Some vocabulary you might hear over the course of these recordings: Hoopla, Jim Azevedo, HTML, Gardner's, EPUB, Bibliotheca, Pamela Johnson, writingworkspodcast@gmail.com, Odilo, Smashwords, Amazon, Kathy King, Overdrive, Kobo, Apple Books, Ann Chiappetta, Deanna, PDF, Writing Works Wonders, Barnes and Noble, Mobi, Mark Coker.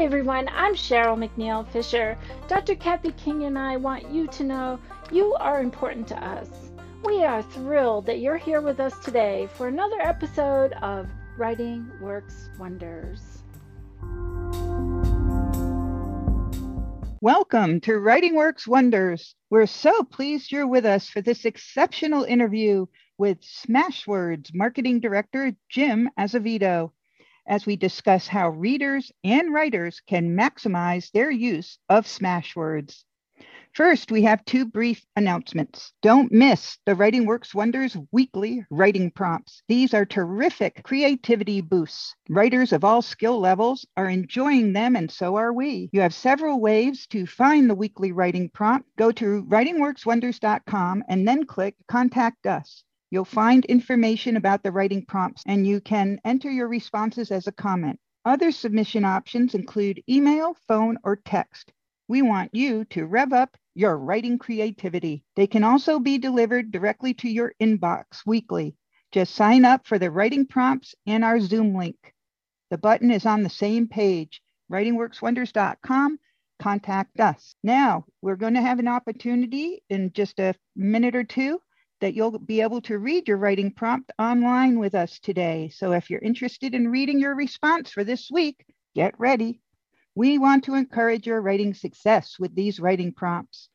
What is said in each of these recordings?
Hi everyone, I'm Cheryl McNeil Fisher. Dr. Kathy King and I want you to know you are important to us. We are thrilled that you're here with us today for another episode of Writing Works Wonders. Welcome to Writing Works Wonders. We're so pleased you're with us for this exceptional interview with Smashwords Marketing Director Jim Azevedo, as we discuss how readers and writers can maximize their use of Smashwords. First, we have two brief announcements. Don't miss the Writing Works Wonders weekly writing prompts. These are terrific creativity boosts. Writers of all skill levels are enjoying them, and so are we. You have several ways to find the weekly writing prompt. Go to writingworkswonders.com and then click Contact Us. You'll find information about the writing prompts, and you can enter your responses as a comment. Other submission options include email, phone, or text. We want you to rev up your writing creativity. They can also be delivered directly to your inbox weekly. Just sign up for the writing prompts and our Zoom link. The button is on the same page, writingworkswonders.com. Contact us. Now, we're going to have an opportunity in just a minute or two that you'll be able to read your writing prompt online with us today. So if you're interested in reading your response for this week, get ready. We want to encourage your writing success with these writing prompts.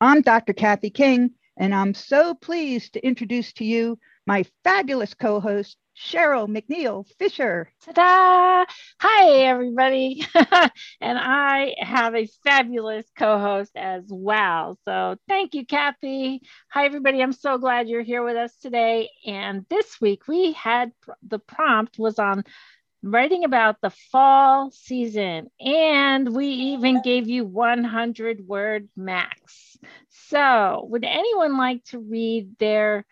I'm Dr. Kathy King, and I'm so pleased to introduce to you my fabulous co-host, Cheryl McNeil Fisher. Ta-da! Hi, everybody. And I have a fabulous co-host as well. So thank you, Kathy. Hi, everybody. I'm so glad you're here with us today. And this week we had the prompt was on writing about the fall season, and we even gave you 100 word max. So would anyone like to read their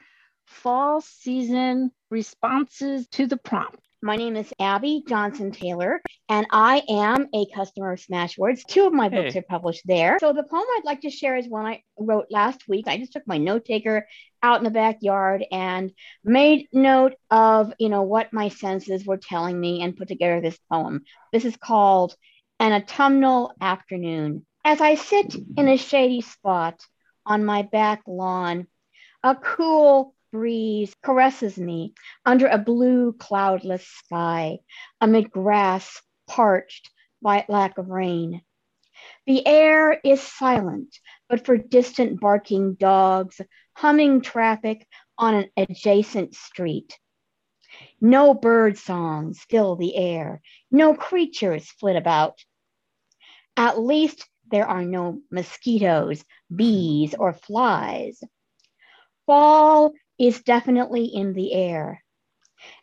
fall season responses to the prompt? My name is Abby Johnson Taylor, and I am a customer of Smashwords. Two of my books are published there. So the poem I'd like to share is one I wrote last week. I just took my note taker out in the backyard and made note of, what my senses were telling me and put together this poem. This is called An Autumnal Afternoon. As I sit in a shady spot on my back lawn, a cool breeze caresses me under a blue cloudless sky, amid grass parched by lack of rain. The air is silent, but for distant barking dogs, humming traffic on an adjacent street. No bird songs fill the air, no creatures flit about. At least there are no mosquitoes, bees, or flies. Fall is definitely in the air.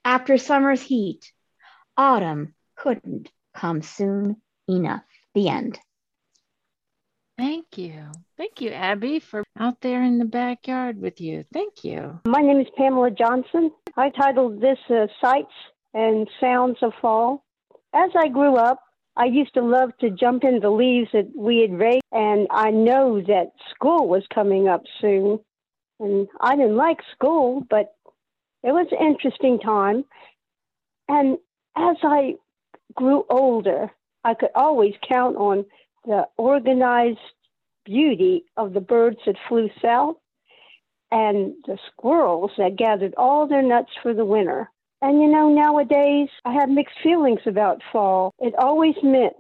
After summer's heat, autumn couldn't come soon enough. The end. Thank you. Thank you, Abby, for out there in the backyard with you. Thank you. My name is Pamela Johnson. I titled this Sights and Sounds of Fall. As I grew up, I used to love to jump in the leaves that we had raked, and I know that school was coming up soon. And I didn't like school, but it was an interesting time. And as I grew older, I could always count on the organized beauty of the birds that flew south and the squirrels that gathered all their nuts for the winter. And, nowadays I have mixed feelings about fall. It always meant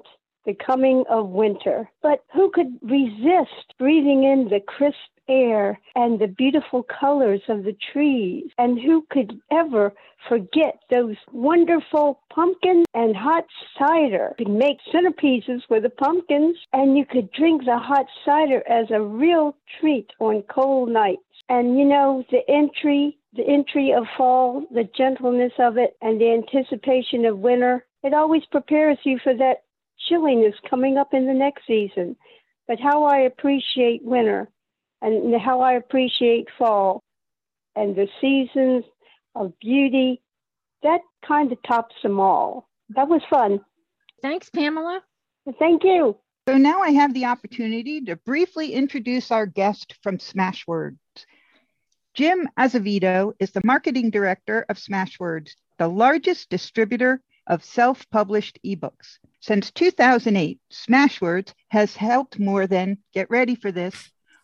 the coming of winter. But who could resist breathing in the crisp air and the beautiful colors of the trees? And who could ever forget those wonderful pumpkins and hot cider? You could make centerpieces with the pumpkins, and you could drink the hot cider as a real treat on cold nights. And the entry of fall, the gentleness of it, and the anticipation of winter, it always prepares you for that chilliness coming up in the next season. But how I appreciate winter, and how I appreciate fall and the seasons of beauty, that kind of tops them all. That was fun. Thanks, Pamela. Thank you. So now I have the opportunity to briefly introduce our guest from Smashwords. Jim Azevedo is the marketing director of Smashwords, the largest distributor of self-published ebooks. Since 2008, Smashwords has helped more than, get ready for this,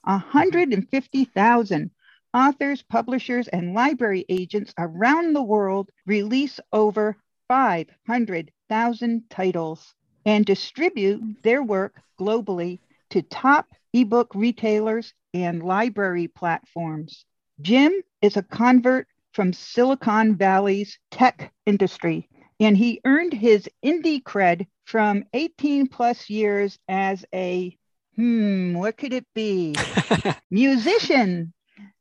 150,000 authors, publishers, and library agents around the world release over 500,000 titles and distribute their work globally to top ebook retailers and library platforms. Jim is a convert from Silicon Valley's tech industry, and he earned his indie cred from 18 plus years as a, what could it be? musician,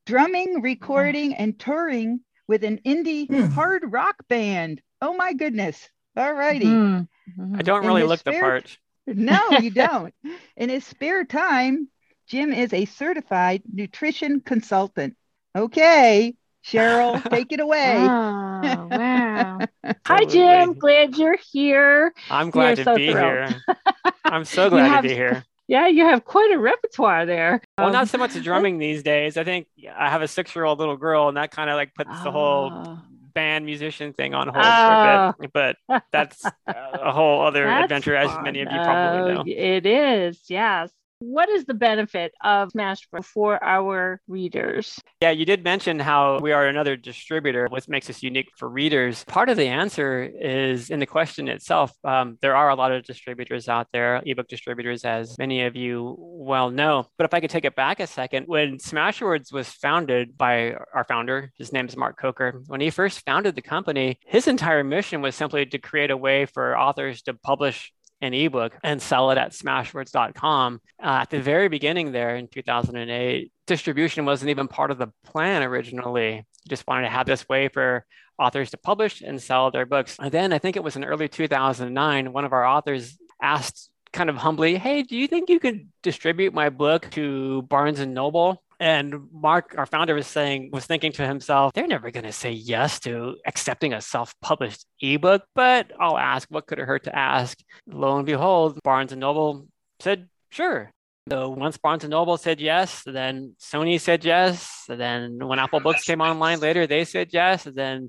drumming, recording, and touring with an indie hard rock band. Oh my goodness. All righty. I don't really look the part. No, you don't. In his spare time, Jim is a certified nutrition consultant. Okay, Cheryl, take it away. Oh, wow. Hi, Jim. Glad you're here. I'm glad to be here. I'm so glad to be here. Yeah, you have quite a repertoire there. Well, not so much drumming these days. I think I have a 6-year-old little girl, and that kind of like puts the whole band musician thing on hold for a bit, but that's a whole other adventure, as many of you probably know. It is, yes. What is the benefit of Smashwords for our readers? Yeah, you did mention how we are another distributor, what makes us unique for readers. Part of the answer is in the question itself. There are a lot of distributors out there, ebook distributors, as many of you well know. But if I could take it back a second, when Smashwords was founded by our founder, his name is Mark Coker, when he first founded the company, his entire mission was simply to create a way for authors to publish an ebook and sell it at smashwords.com. At the very beginning there in 2008, distribution wasn't even part of the plan originally. You just wanted to have this way for authors to publish and sell their books. And then I think it was in early 2009, one of our authors asked kind of humbly, hey, do you think you could distribute my book to Barnes and Noble? And Mark, our founder, was thinking to himself, they're never going to say yes to accepting a self-published ebook, but I'll ask, what could it hurt to ask? Lo and behold, Barnes and Noble said, sure. So once Barnes and Noble said yes, then Sony said yes. And then when Apple Books came online later, they said yes. And then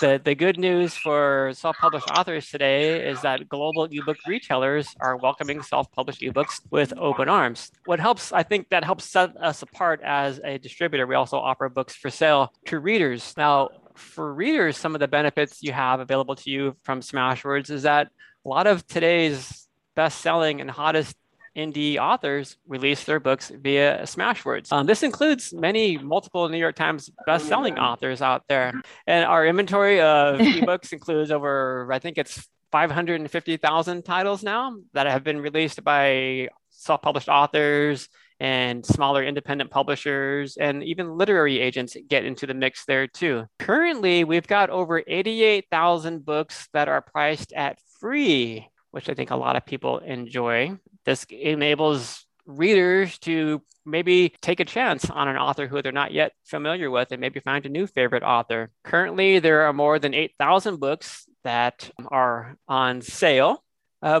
the good news for self-published authors today is that global ebook retailers are welcoming self-published ebooks with open arms. What helps, I think that helps set us apart as a distributor. We also offer books for sale to readers. Now, for readers, some of the benefits you have available to you from Smashwords is that a lot of today's best-selling and hottest indie authors release their books via Smashwords. This includes many multiple New York Times best-selling authors out there. And our inventory of ebooks includes over, I think it's 550,000 titles now that have been released by self-published authors and smaller independent publishers, and even literary agents get into the mix there too. Currently, we've got over 88,000 books that are priced at free, which I think a lot of people enjoy. This enables readers to maybe take a chance on an author who they're not yet familiar with and maybe find a new favorite author. Currently, there are more than 8,000 books that are on sale.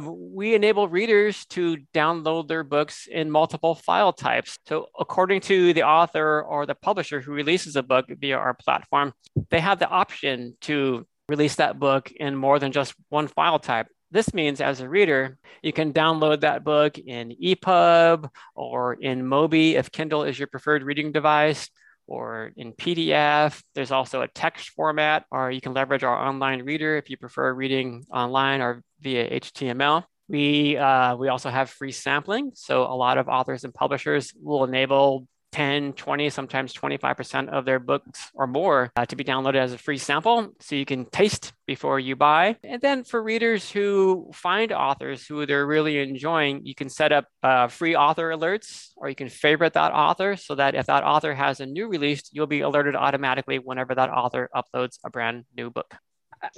We enable readers to download their books in multiple file types. So according to the author or the publisher who releases a book via our platform, they have the option to release that book in more than just one file type. This means as a reader, you can download that book in EPUB or in Mobi if Kindle is your preferred reading device, or in PDF. There's also a text format, or you can leverage our online reader if you prefer reading online or via HTML. We also have free sampling. So a lot of authors and publishers will enable 10, 20, sometimes 25% of their books or more to be downloaded as a free sample, so you can taste before you buy. And then for readers who find authors who they're really enjoying, you can set up free author alerts, or you can favorite that author so that if that author has a new release, you'll be alerted automatically whenever that author uploads a brand new book.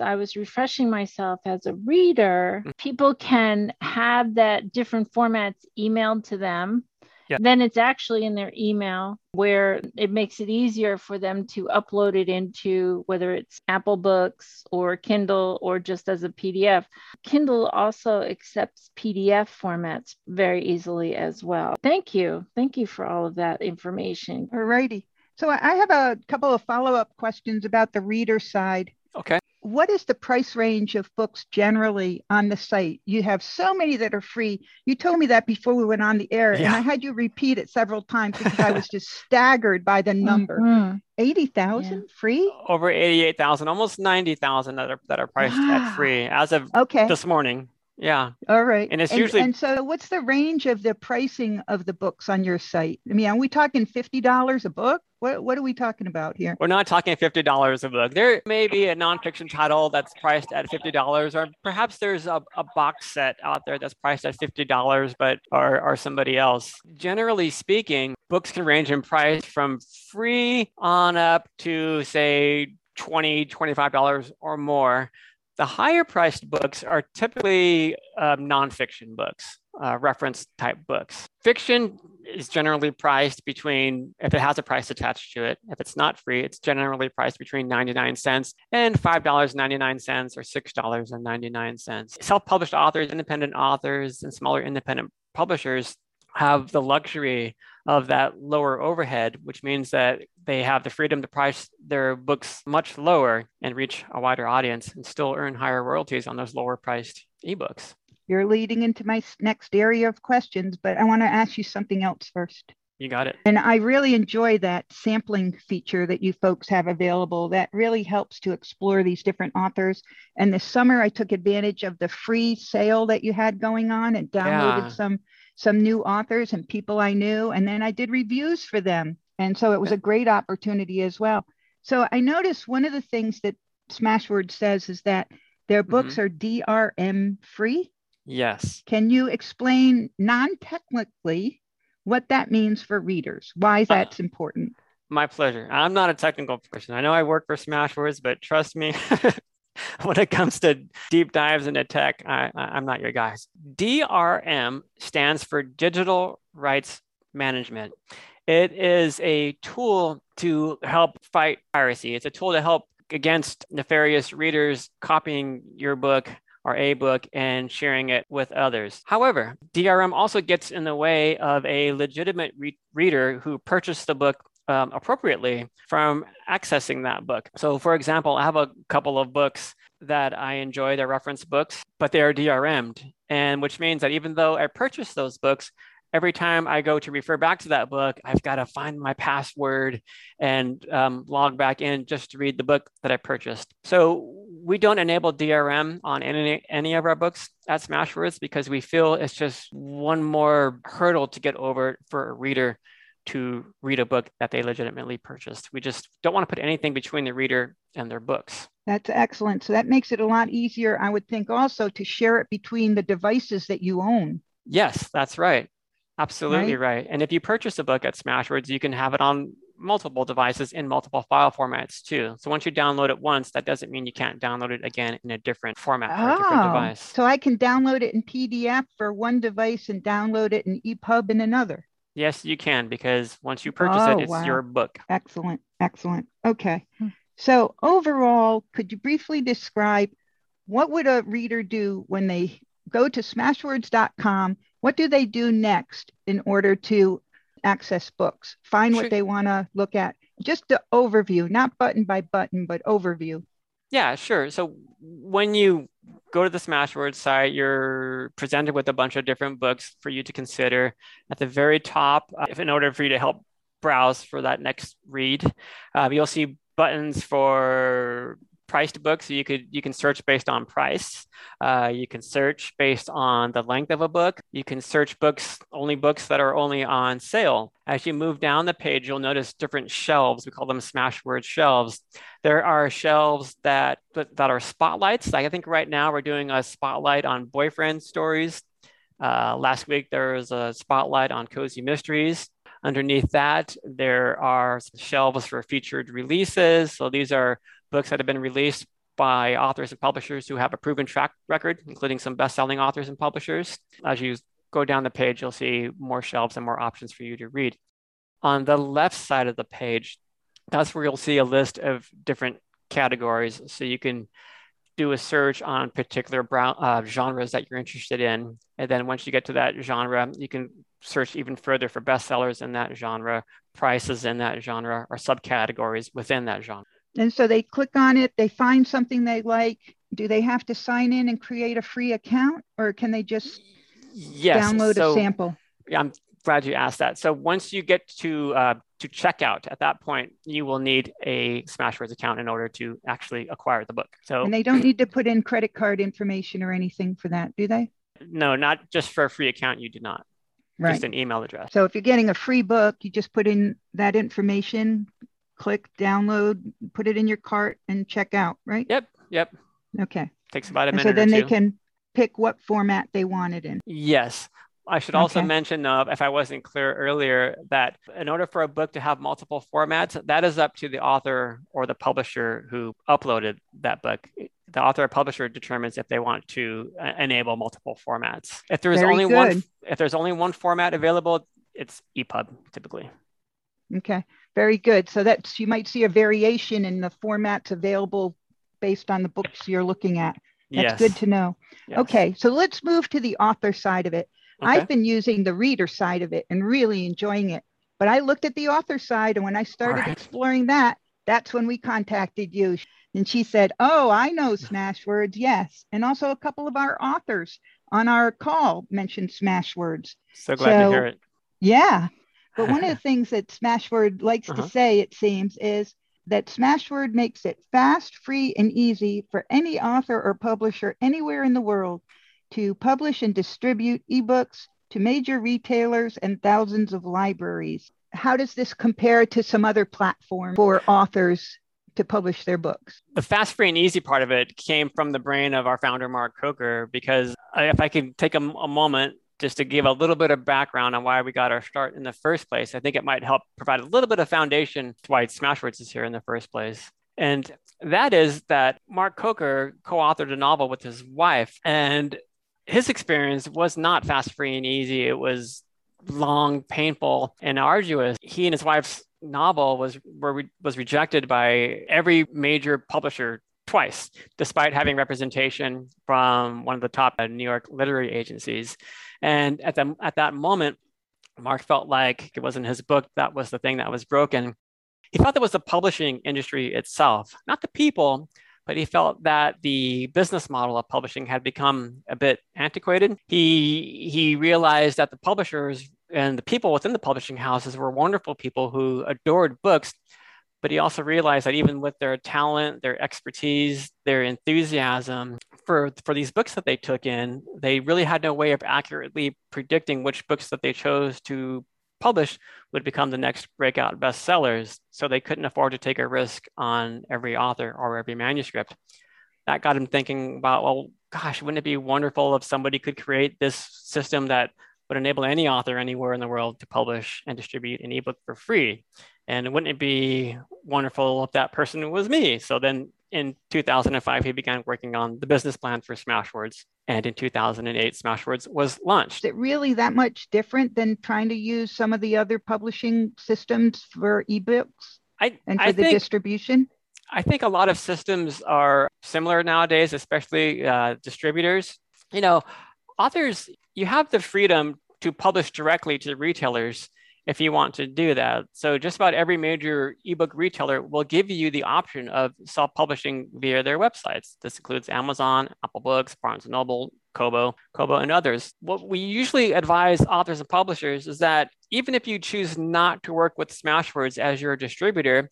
I was refreshing myself as a reader. People can have that different formats emailed to them. Yeah. Then it's actually in their email, where it makes it easier for them to upload it into, whether it's Apple Books or Kindle or just as a PDF. Kindle also accepts PDF formats very easily as well. Thank you. Thank you for all of that information. All righty. So I have a couple of follow-up questions about the reader side. Okay. What is the price range of books generally on the site? You have so many that are free. You told me that before we went on the air, yeah. And I had you repeat it several times because I was just staggered by the number. Mm-hmm. 80,000 free? Over 88,000, almost 90,000 that are priced at free as of this morning. Yeah. All right. And it's usually. And so, what's the range of the pricing of the books on your site? I mean, are we talking $50 a book? What are we talking about here? We're not talking $50 a book. There may be a nonfiction title that's priced at $50, or perhaps there's a box set out there that's priced at $50, but or somebody else. Generally speaking, books can range in price from free on up to say $20, $25 or more. The higher priced books are typically nonfiction books, reference type books. Fiction is generally priced between, if it has a price attached to it, if it's not free, it's generally priced between 99 cents and $5.99 or $6.99. Self-published authors, independent authors, and smaller independent publishers have the luxury of that lower overhead, which means that they have the freedom to price their books much lower and reach a wider audience and still earn higher royalties on those lower priced ebooks. You're leading into my next area of questions, but I want to ask you something else first. You got it. And I really enjoy that sampling feature that you folks have available. That really helps to explore these different authors. And this summer, I took advantage of the free sale that you had going on and downloaded some new authors and people I knew. And then I did reviews for them. And so it was a great opportunity as well. So I noticed one of the things that Smashwords says is that their books are DRM free. Yes. Can you explain non-technically what that means for readers? Why that's important? My pleasure. I'm not a technical person. I know I work for Smashwords, but trust me, when it comes to deep dives into tech, I'm not your guys. DRM stands for Digital Rights Management. It is a tool to help fight piracy. It's a tool to help against nefarious readers copying your book or a book and sharing it with others. However, DRM also gets in the way of a legitimate reader who purchased the book appropriately from accessing that book. So for example, I have a couple of books that I enjoy. They're reference books, but they are DRM'd. And which means that even though I purchased those books, every time I go to refer back to that book, I've got to find my password and log back in just to read the book that I purchased. So we don't enable DRM on any of our books at Smashwords because we feel it's just one more hurdle to get over for a reader to read a book that they legitimately purchased. We just don't want to put anything between the reader and their books. That's excellent. So that makes it a lot easier, I would think, also to share it between the devices that you own. Yes, that's right. Absolutely right. And if you purchase a book at Smashwords, you can have it on multiple devices in multiple file formats too. So once you download it once, that doesn't mean you can't download it again in a different format or a different device. So I can download it in PDF for one device and download it in EPUB in another. Yes, you can, because once you purchase it's your book. Excellent. Excellent. Okay. So overall, could you briefly describe what would a reader do when they go to smashwords.com? What do they do next in order to access books? Find what they want to look at. Just the overview, not button by button, but overview. Yeah, sure. So when you go to the Smashwords site, you're presented with a bunch of different books for you to consider. At the very top, in order for you to help browse for that next read, you'll see buttons for priced books. So you can search based on price. You can search based on the length of a book. You can search books that are only on sale. As you move down the page, you'll notice different shelves. We call them Smashword shelves. There are shelves that are spotlights. Like I think right now we're doing a spotlight on boyfriend stories. Last week there was a spotlight on cozy mysteries. Underneath that, there are shelves for featured releases. So these are books that have been released by authors and publishers who have a proven track record, including some best-selling authors and publishers. As you go down the page, you'll see more shelves and more options for you to read. On the left side of the page, that's where you'll see a list of different categories. So you can do a search on particular genres that you're interested in. And then once you get to that genre, you can search even further for bestsellers in that genre, prices in that genre, or subcategories within that genre. And so they click on it, they find something they like. Do they have to sign in and create a free account, or can they just download a sample? Yeah, I'm glad you asked that. So once you get to checkout, at that point, you will need a Smashwords account in order to actually acquire the book. So, and they don't need to put in credit card information or anything for that, do they? No, not just for a free account. You do not. Right. Just an email address. So if you're getting a free book, you just put in that information, click download, put it in your cart, and check out, right? Yep. Okay. Takes about a minute. So then they can pick what format they want it in. Yes. I should also mention, if I wasn't clear earlier, that in order for a book to have multiple formats, that is up to the author or the publisher who uploaded that book. The author or publisher determines if they want to enable multiple formats. If there's only one format available, it's EPUB typically. Okay, very good. So that's, you might see a variation in the formats available based on the books you're looking at. That's good to know. Yes. Okay, so let's move to the author side of it. Okay. I've been using the reader side of it and really enjoying it. But I looked at the author side, and when I started exploring that, that's when we contacted you. And she said, oh, I know Smashwords, yes. And also a couple of our authors on our call mentioned Smashwords. So glad to hear it. Yeah. But one of the things that Smashword likes to say, it seems, is that Smashword makes it fast, free, and easy for any author or publisher anywhere in the world to publish and distribute ebooks to major retailers and thousands of libraries. How does this compare to some other platform for authors to publish their books? The fast, free, and easy part of it came from the brain of our founder, Mark Coker, because if I could take a moment just to give a little bit of background on why we got our start in the first place, I think it might help provide a little bit of foundation to why Smashwords is here in the first place. And that is that Mark Coker co-authored a novel with his wife, and his experience was not fast, free, and easy. It was long, painful, and arduous. He and his wife's novel was rejected by every major publisher twice, despite having representation from one of the top New York literary agencies. And at that moment, Mark felt like it wasn't his book that was the thing that was broken. He thought that was the publishing industry itself, not the people, but he felt that the business model of publishing had become a bit antiquated. He realized that the publishers and the people within the publishing houses were wonderful people who adored books, but he also realized that even with their talent, their expertise, their enthusiasm for these books that they took in, they really had no way of accurately predicting which books that they chose to publish would become the next breakout bestsellers, so they couldn't afford to take a risk on every author or every manuscript. That got him thinking about, well, gosh, wouldn't it be wonderful if somebody could create this system that would enable any author anywhere in the world to publish and distribute an ebook for free? And wouldn't it be wonderful if that person was me? So then in 2005, he began working on the business plan for Smashwords. And in 2008, Smashwords was launched. Is it really that much different than trying to use some of the other publishing systems for ebooks and for the distribution? I think a lot of systems are similar nowadays, especially distributors. You know, authors, you have the freedom to publish directly to retailers if you want to do that. So just about every major ebook retailer will give you the option of self-publishing via their websites. This includes Amazon, Apple Books, Barnes and Noble, Kobo, and others. What we usually advise authors and publishers is that even if you choose not to work with Smashwords as your distributor,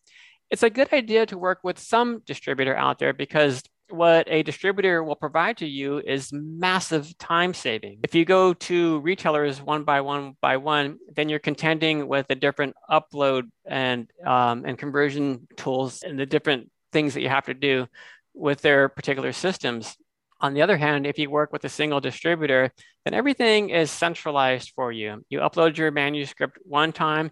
it's a good idea to work with some distributor out there, because what a distributor will provide to you is massive time saving. If you go to retailers one by one, then you're contending with the different upload and conversion tools and the different things that you have to do with their particular systems. On the other hand, if you work with a single distributor, then everything is centralized for you. You upload your manuscript one time.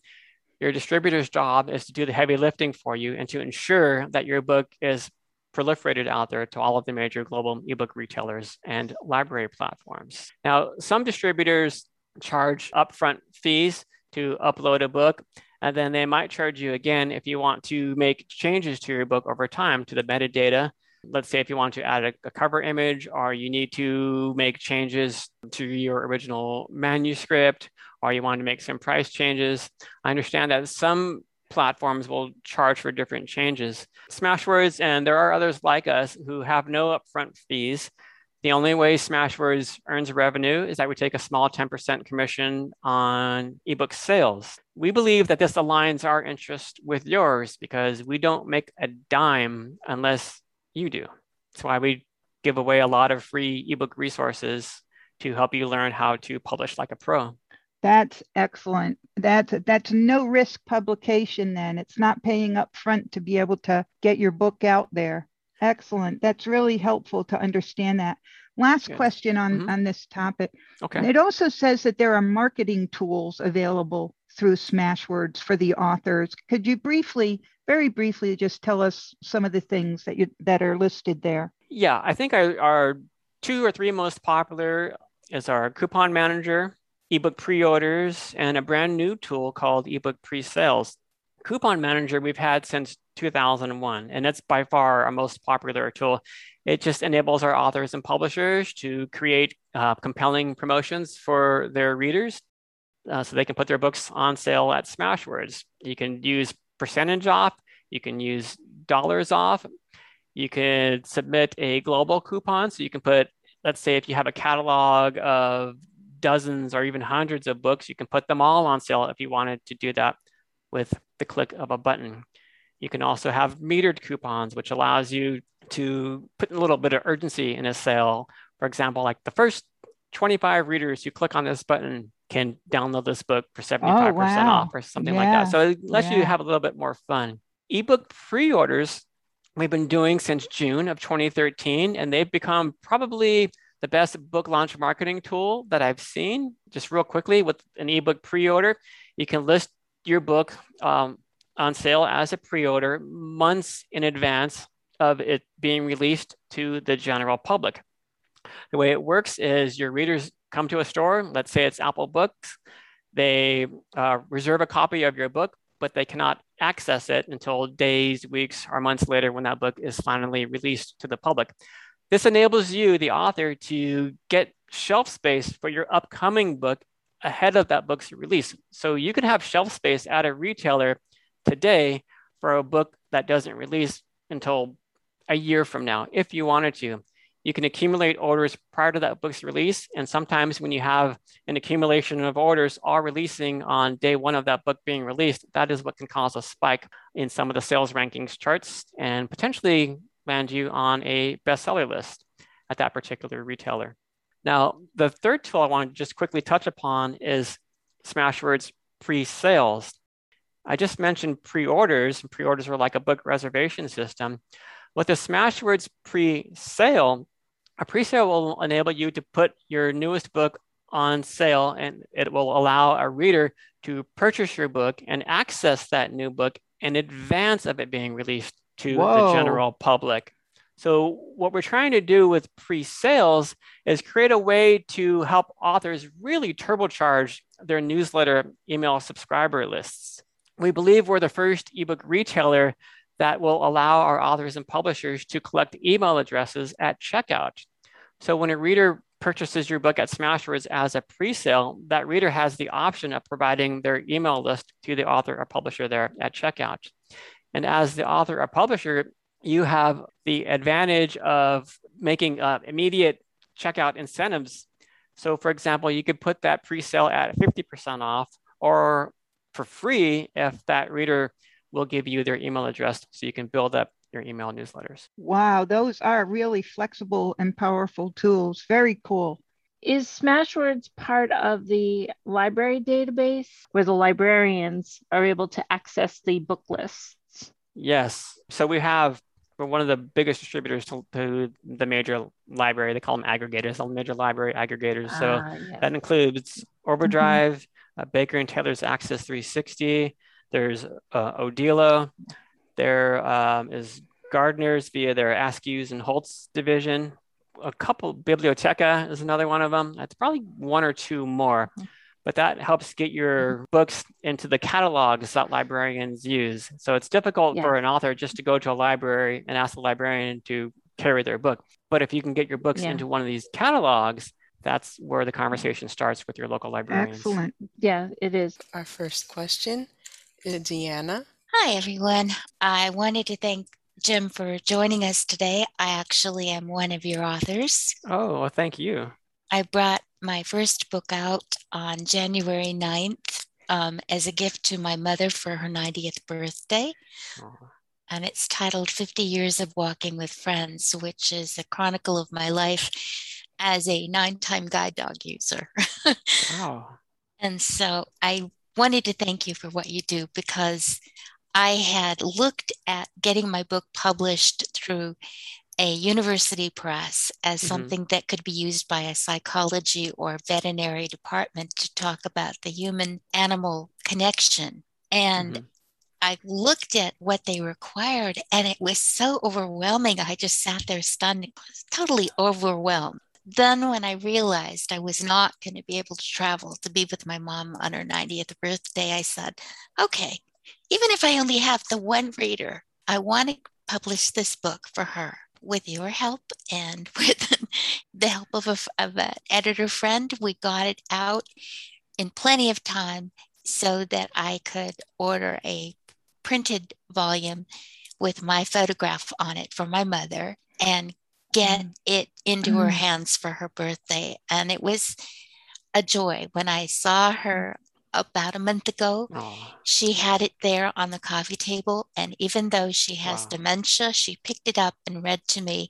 Your distributor's job is to do the heavy lifting for you and to ensure that your book is proliferated out there to all of the major global ebook retailers and library platforms. Now, some distributors charge upfront fees to upload a book, and then they might charge you again if you want to make changes to your book over time to the metadata. Let's say if you want to add a cover image, or you need to make changes to your original manuscript, or you want to make some price changes. I understand that some platforms will charge for different changes. Smashwords, and there are others like us who have no upfront fees. The only way Smashwords earns revenue is that we take a small 10% commission on ebook sales. We believe that this aligns our interest with yours because we don't make a dime unless you do. That's why we give away a lot of free ebook resources to help you learn how to publish like a pro. That's excellent. That's no risk publication then. It's not paying up front to be able to get your book out there. Excellent. That's really helpful to understand that. Last question on this topic. Okay. It also says that there are marketing tools available through Smashwords for the authors. Could you very briefly, just tell us some of the things that are listed there? Yeah, I think our two or three most popular is our coupon manager, ebook pre-orders, and a brand new tool called ebook pre-sales. Coupon manager we've had since 2001, and that's by far our most popular tool. It just enables our authors and publishers to create compelling promotions for their readers so they can put their books on sale at Smashwords. You can use percentage off, you can use dollars off, you can submit a global coupon. So you can put, let's say if you have a catalog of dozens or even hundreds of books, you can put them all on sale if you wanted to do that with the click of a button. You can also have metered coupons, which allows you to put a little bit of urgency in a sale. For example, like the first 25 readers who click on this button can download this book for 75% off or something like that. So it lets you have a little bit more fun. Ebook pre-orders we've been doing since June of 2013, and they've become probably the best book launch marketing tool that I've seen. Just real quickly, with an ebook pre-order, you can list your book on sale as a pre-order months in advance of it being released to the general public. The way it works is your readers come to a store, let's say it's Apple Books, they reserve a copy of your book, but they cannot access it until days, weeks, or months later when that book is finally released to the public. This enables you, the author, to get shelf space for your upcoming book ahead of that book's release. So you can have shelf space at a retailer today for a book that doesn't release until a year from now, if you wanted to. You can accumulate orders prior to that book's release. And sometimes when you have an accumulation of orders all releasing on day one of that book being released, that is what can cause a spike in some of the sales rankings charts and potentially land you on a bestseller list at that particular retailer. Now, the third tool I want to just quickly touch upon is Smashwords pre-sales. I just mentioned pre-orders, and pre-orders are like a book reservation system. With the Smashwords pre-sale, a pre-sale will enable you to put your newest book on sale, and it will allow a reader to purchase your book and access that new book in advance of it being released to the general public. So what we're trying to do with pre-sales is create a way to help authors really turbocharge their newsletter email subscriber lists. We believe we're the first ebook retailer that will allow our authors and publishers to collect email addresses at checkout. So when a reader purchases your book at Smashwords as a pre-sale, that reader has the option of providing their email list to the author or publisher there at checkout. And as the author or publisher, you have the advantage of making immediate checkout incentives. So for example, you could put that pre-sale at 50% off or for free if that reader will give you their email address so you can build up your email newsletters. Wow, those are really flexible and powerful tools. Very cool. Is Smashwords part of the library database where the librarians are able to access the book lists? Yes. So we're one of the biggest distributors to the major library. They call them aggregators, the major library aggregators. So that includes Overdrive, Baker & Taylor's Access 360. There's Odilo. There is Gardner's via their Askew's and Holtz division. A couple, Bibliotheca is another one of them. That's probably one or two more. But that helps get your books into the catalogs that librarians use. So it's difficult for an author just to go to a library and ask the librarian to carry their book. But if you can get your books into one of these catalogs, that's where the conversation starts with your local librarians. Excellent. Yeah, it is. Our first question is Deanna. Hi, everyone. I wanted to thank Jim for joining us today. I actually am one of your authors. Oh, well, thank you. I brought my first book out on January 9th as a gift to my mother for her 90th birthday. Oh. And it's titled 50 Years of Walking with Friends, which is a chronicle of my life as a 9-time guide dog user. Wow. And so I wanted to thank you for what you do, because I had looked at getting my book published through a university press as something that could be used by a psychology or veterinary department to talk about the human-animal connection. And I looked at what they required, and it was so overwhelming. I just sat there stunned, totally overwhelmed. Then when I realized I was not going to be able to travel to be with my mom on her 90th birthday, I said, okay, even if I only have the one reader, I want to publish this book for her. With your help and with the help of an editor friend, we got it out in plenty of time so that I could order a printed volume with my photograph on it for my mother and get it into her hands for her birthday. And it was a joy. When I saw her about a month ago, she had it there on the coffee table. And even though she has dementia, she picked it up and read to me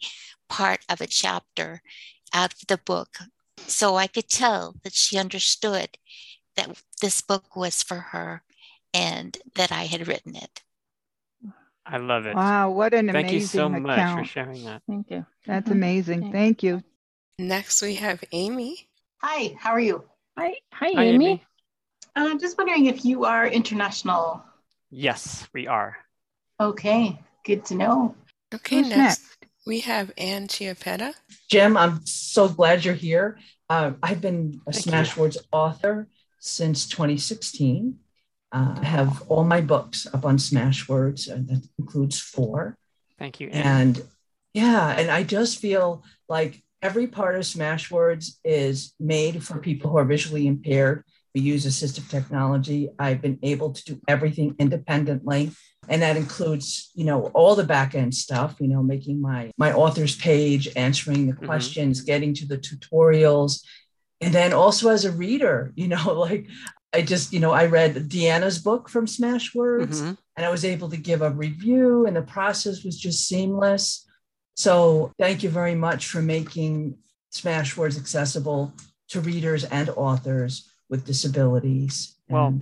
part of a chapter out of the book. So I could tell that she understood that this book was for her and that I had written it. I love it. Wow, what an amazing account. Thank you so much for sharing that. Thank you. That's amazing. Thank you. Next, we have Amy. Hi, how are you? Hi, Amy. I'm just wondering if you are international. Yes, we are. Okay, good to know. Okay, next we have Ann Chiappetta. Jim, I'm so glad you're here. I've been a Smashwords author since 2016. I have all my books up on Smashwords, and that includes 4. Thank you, Ann. And I just feel like every part of Smashwords is made for people who are visually impaired. We use assistive technology. I've been able to do everything independently. And that includes, all the back end stuff, making my author's page, answering the questions, getting to the tutorials. And then also as a reader, I read Deanna's book from Smashwords and I was able to give a review, and the process was just seamless. So thank you very much for making Smashwords accessible to readers and authors with disabilities. Well,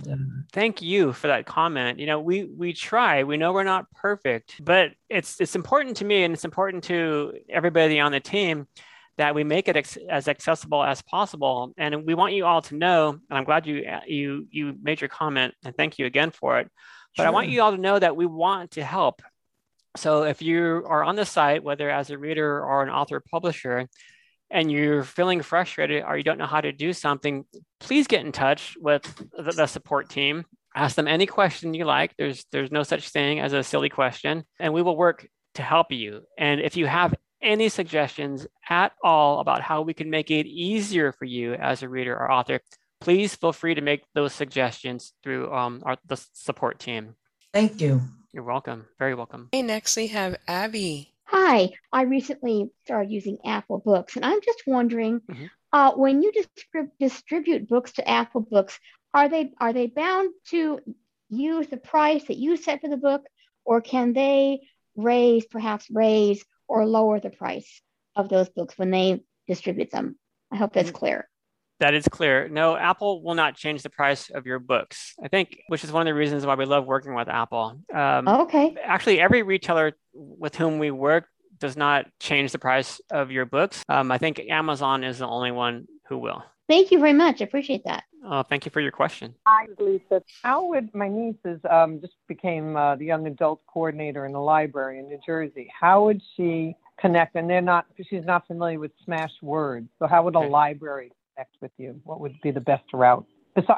thank you for that comment. We try. We know we're not perfect, but it's important to me, and it's important to everybody on the team that we make it as accessible as possible. And we want you all to know, and I'm glad you made your comment, and thank you again for it. But sure. I want you all to know that we want to help. So if you are on the site, whether as a reader or an author publisher, and you're feeling frustrated or you don't know how to do something, please get in touch with the support team. Ask them any question you like. There's no such thing as a silly question, and we will work to help you. And if you have any suggestions at all about how we can make it easier for you as a reader or author, please feel free to make those suggestions through the support team. Thank you. You're welcome. Very welcome. Okay, next we have Abby. Hi, I recently started using Apple Books, and I'm just wondering, when you distribute books to Apple Books, are they bound to use the price that you set for the book, or can they perhaps raise or lower the price of those books when they distribute them? I hope that's clear. That is clear. No, Apple will not change the price of your books, I think, which is one of the reasons why we love working with Apple. Okay. Actually, every retailer with whom we work does not change the price of your books. I think Amazon is the only one who will. Thank you very much. I appreciate that. Thank you for your question. Hi, Lisa. My niece is just became the young adult coordinator in the library in New Jersey. How would she connect? And she's not familiar with Smashwords. So how would a library connect with you? What would be the best route?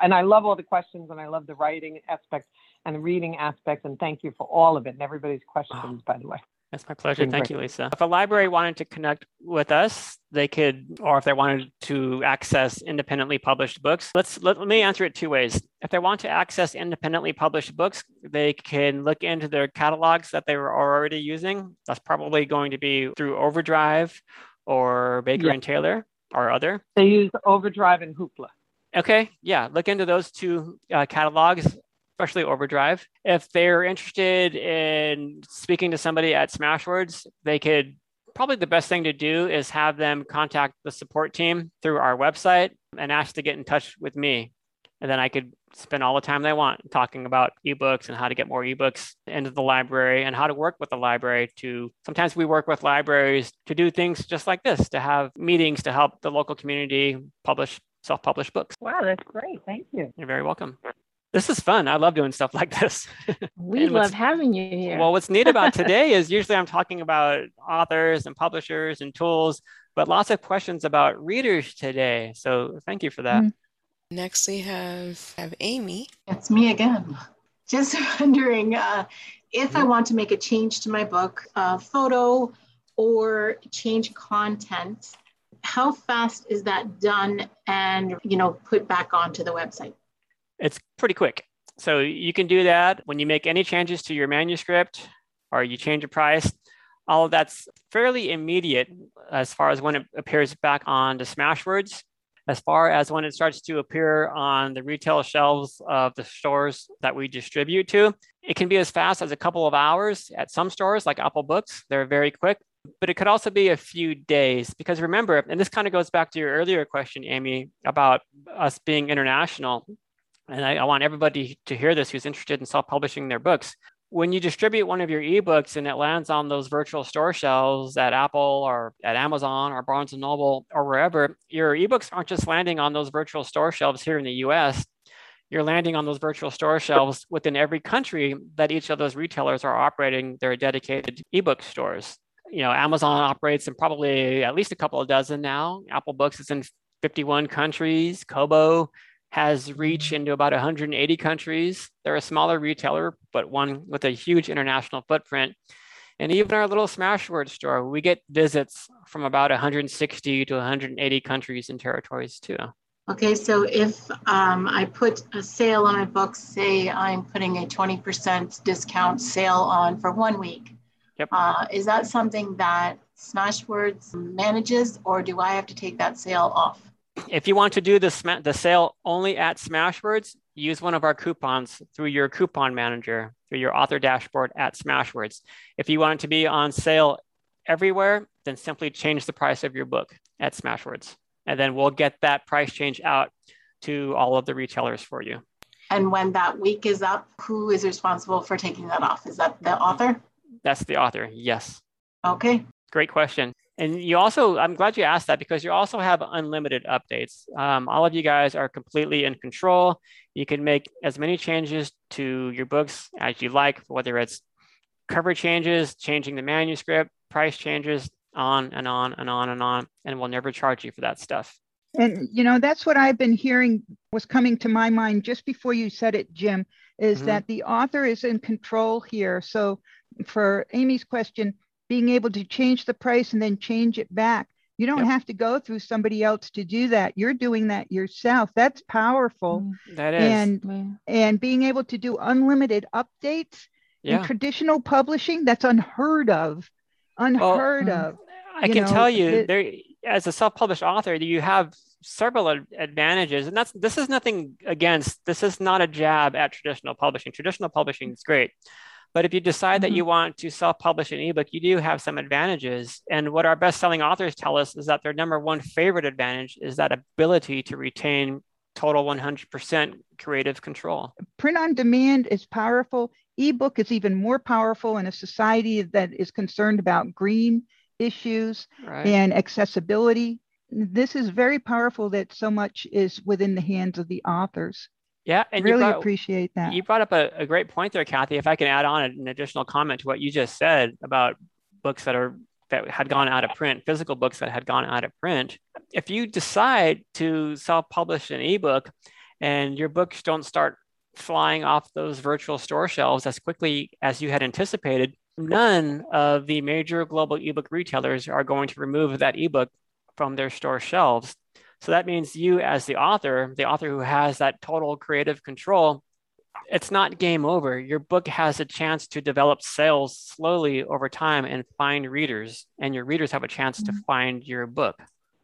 And I love all the questions, and I love the writing aspect and the reading aspect, and thank you for all of it and everybody's questions, by the way. That's my pleasure. Thank you, Lisa. If a library wanted to connect with us, they could, or if they wanted to access independently published books, let me answer it two ways. If they want to access independently published books, they can look into their catalogs that they were already using. That's probably going to be through Overdrive or Baker and Taylor or other. They use Overdrive and Hoopla. Okay. Yeah. Look into those two catalogs, especially Overdrive. If they're interested in speaking to somebody at Smashwords, they could probably the best thing to do is have them contact the support team through our website and ask to get in touch with me. And then I could spend all the time they want talking about ebooks and how to get more ebooks into the library and how to work with the library to, sometimes we work with libraries to do things just like this, to have meetings to help the local community publish, self-published books. Wow, that's great. Thank you. You're very welcome. This is fun. I love doing stuff like this. We love having you here. Well, what's neat about today is usually I'm talking about authors and publishers and tools, but lots of questions about readers today. So thank you for that. Mm-hmm. Next, we have Amy. That's me again. Just wondering if I want to make a change to my book, photo or change content, how fast is that done and, you know, put back onto the website? It's pretty quick. So you can do that when you make any changes to your manuscript or you change a price. All of that's fairly immediate as far as when it appears back on the Smashwords. As far as when it starts to appear on the retail shelves of the stores that we distribute to, it can be as fast as a couple of hours at some stores like Apple Books. They're very quick, but it could also be a few days because remember, and this kind of goes back to your earlier question, Amy, about us being international. And I want everybody to hear this who's interested in self-publishing their books. When you distribute one of your ebooks and it lands on those virtual store shelves at Apple or at Amazon or Barnes and Noble or wherever, your ebooks aren't just landing on those virtual store shelves here in the US. You're landing on those virtual store shelves within every country that each of those retailers are operating their dedicated ebook stores. You know, Amazon operates in probably at least a couple of dozen now. Apple Books is in 51 countries. Kobo has reach into about 180 countries. They're a smaller retailer, but one with a huge international footprint. And even our little Smashwords store, we get visits from about 160 to 180 countries and territories too. Okay, so if I put a sale on my books, say I'm putting a 20% discount sale on for 1 week. Yep. Is that something that Smashwords manages or do I have to take that sale off? If you want to do the sale only at Smashwords, use one of our coupons through your coupon manager, through your author dashboard at Smashwords. If you want it to be on sale everywhere, then simply change the price of your book at Smashwords. And then we'll get that price change out to all of the retailers for you. And when that week is up, who is responsible for taking that off? Is that the author? That's the author, yes. Okay. Great question. And you also, I'm glad you asked that because you also have unlimited updates. All of you guys are completely in control. You can make as many changes to your books as you like, whether it's cover changes, changing the manuscript, price changes, on and on and on and on. And we'll never charge you for that stuff. And, you know, that's what I've been hearing was coming to my mind just before you said it, Jim, is that the author is in control here. So for Amy's question, being able to change the price and then change it back. You don't have to go through somebody else to do that. You're doing that yourself. That's powerful. That is. And being able to do unlimited updates in traditional publishing, that's unheard of. Unheard of. I can tell you, as a self-published author, you have several advantages. And this is nothing against, this is not a jab at traditional publishing. Traditional publishing is great. But if you decide that you want to self-publish an ebook, you do have some advantages. And what our best-selling authors tell us is that their number one favorite advantage is that ability to retain total 100% creative control. Print on demand is powerful. Ebook is even more powerful in a society that is concerned about green issues and accessibility. This is very powerful that so much is within the hands of the authors. Yeah, and really appreciate that. You brought up a great point there, Kathy. If I can add on an additional comment to what you just said about books that had gone out of print, physical books that had gone out of print. If you decide to self-publish an ebook and your books don't start flying off those virtual store shelves as quickly as you had anticipated, none of the major global ebook retailers are going to remove that ebook from their store shelves. So that means you as the author who has that total creative control, it's not game over. Your book has a chance to develop sales slowly over time and find readers, and your readers have a chance to find your book.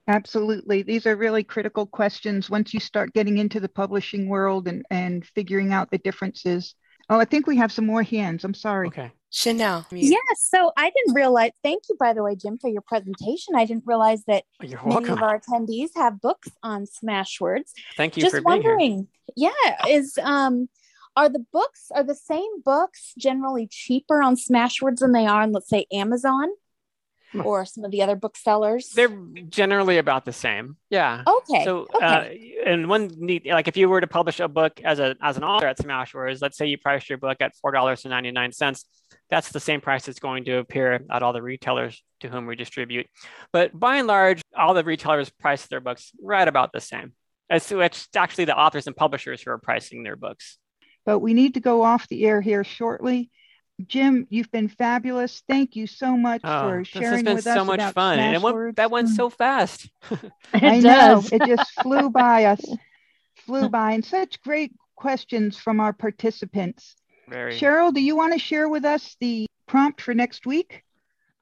Absolutely. These are really critical questions once you start getting into the publishing world and figuring out the differences. Oh, I think we have some more hands. I'm sorry. Okay. Chanel. Yes. Yeah, so I didn't realize, thank you, by the way, Jim, for your presentation. I didn't realize that many of our attendees have books on Smashwords. Thank you for being here. Just wondering, are the same books generally cheaper on Smashwords than they are on, let's say, Amazon or some of the other booksellers? They're generally about the same. Yeah. Okay. So, and one neat, like if you were to publish a book as an author at Smashwords, let's say you priced your book at $4.99. That's the same price that's going to appear at all the retailers to whom we distribute. But by and large, all the retailers price their books right about the same. So it's actually the authors and publishers who are pricing their books. But we need to go off the air here shortly. Jim, you've been fabulous. Thank you so much for sharing with us. This has been so much fun. And that went so fast. I know. It just flew by us. Flew by. And such great questions from our participants. Cheryl, do you want to share with us the prompt for next week?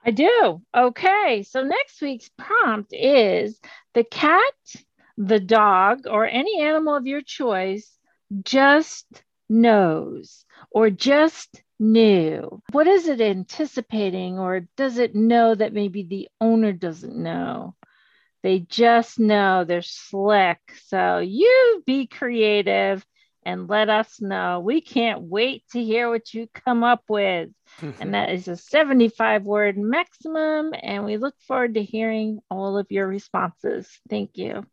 I do. Okay. So next week's prompt is the cat, the dog, or any animal of your choice just knows or just knew. What is it anticipating, or does it know that maybe the owner doesn't know? They just know. They're slick. So you be creative and let us know. We can't wait to hear what you come up with. And that is a 75-word maximum. And we look forward to hearing all of your responses. Thank you.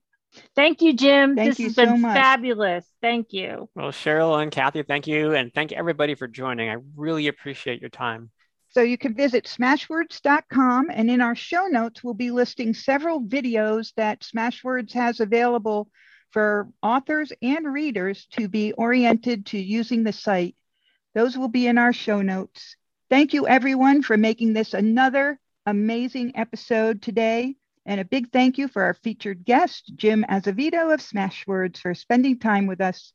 Thank you, Jim. This has been fabulous. Thank you. Well, Cheryl and Kathy, thank you. And thank everybody for joining. I really appreciate your time. So you can visit smashwords.com. And in our show notes, we'll be listing several videos that Smashwords has available for authors and readers to be oriented to using the site. Those will be in our show notes. Thank you, everyone, for making this another amazing episode today. And a big thank you for our featured guest, Jim Azevedo of Smashwords, for spending time with us.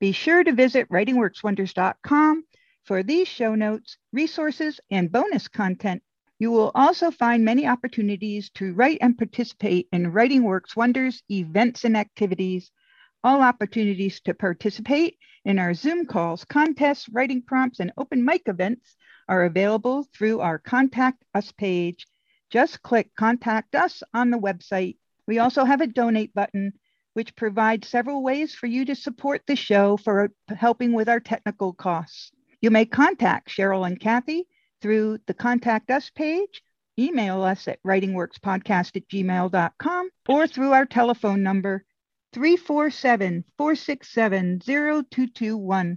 Be sure to visit writingworkswonders.com for these show notes, resources, and bonus content. You will also find many opportunities to write and participate in Writing Works Wonders events and activities. All opportunities to participate in our Zoom calls, contests, writing prompts, and open mic events are available through our Contact Us page. Just click Contact Us on the website. We also have a donate button, which provides several ways for you to support the show for helping with our technical costs. You may contact Cheryl and Kathy through the Contact Us page, email us at writingworkspodcast@gmail.com, or through our telephone number, 347-467-0221.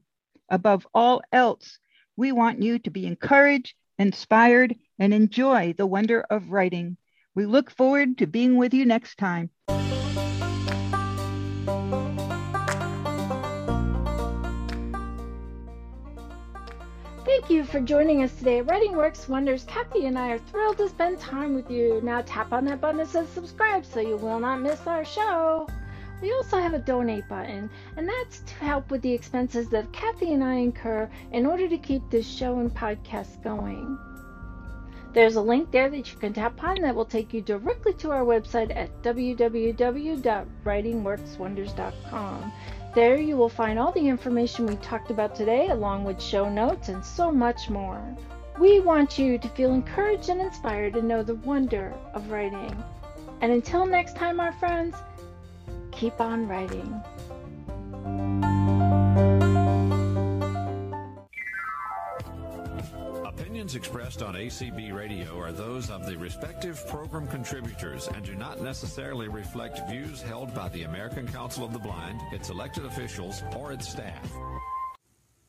Above all else, we want you to be encouraged, inspired, and enjoy the wonder of writing. We look forward to being with you next time. Thank you for joining us today at Writing Works Wonders. Kathy and I are thrilled to spend time with you. Now tap on that button that says subscribe so you will not miss our show. We also have a donate button, and that's to help with the expenses that Kathy and I incur in order to keep this show and podcast going. There's a link there that you can tap on that will take you directly to our website at www.writingworkswonders.com. There you will find all the information we talked about today, along with show notes and so much more. We want you to feel encouraged and inspired to know the wonder of writing. And until next time, our friends, keep on writing. Opinions expressed on ACB Radio are those of the respective program contributors and do not necessarily reflect views held by the American Council of the Blind, its elected officials, or its staff.